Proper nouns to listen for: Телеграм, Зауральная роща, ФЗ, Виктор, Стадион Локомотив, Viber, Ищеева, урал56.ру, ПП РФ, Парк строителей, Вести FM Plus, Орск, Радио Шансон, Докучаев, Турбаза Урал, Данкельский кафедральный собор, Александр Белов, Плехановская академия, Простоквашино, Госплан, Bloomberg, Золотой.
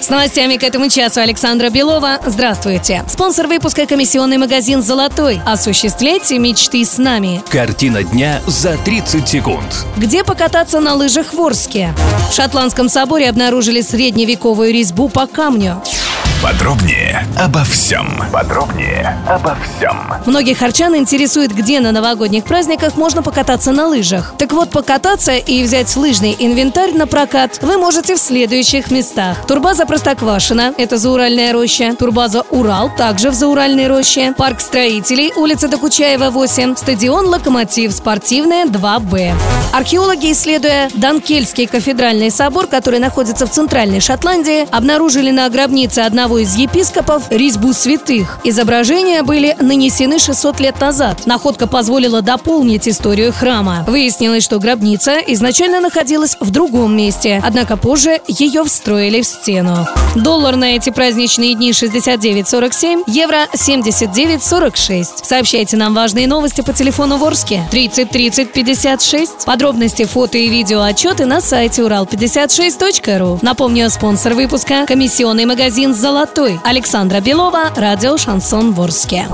С новостями к этому часу Александра Белова. Здравствуйте. Спонсор выпуска — комиссионный магазин «Золотой». Осуществляйте мечты с нами. Картина дня за 30 секунд. Где покататься на лыжах в Орске? В Шотландском соборе обнаружили средневековую резьбу по камню. Подробнее обо всем. Многих арчан интересует, где на новогодних праздниках можно покататься на лыжах. Так вот, покататься и взять лыжный инвентарь на прокат вы можете в следующих местах. Турбаза Простоквашино, это Зауральная роща. Турбаза Урал, также в Зауральной роще. Парк строителей, улица Докучаева, 8. Стадион Локомотив, спортивная, 2Б. Археологи, исследуя Данкельский кафедральный собор, который находится в центральной Шотландии, обнаружили на гробнице одного из епископов резьбу святых. Изображения были нанесены 600 лет назад. Находка позволила дополнить историю храма. Выяснилось, что гробница изначально находилась в другом месте, однако позже ее встроили в стену. Доллар на эти праздничные дни 69.47, евро 79.46. Сообщайте нам важные новости по телефону в Орске 30 30 56. Подробности, фото и видео отчеты на сайте урал56.ру. Напомню, спонсор выпуска — комиссионный магазин «Золотой». Александра Белова, радио «Шансон» в Орске.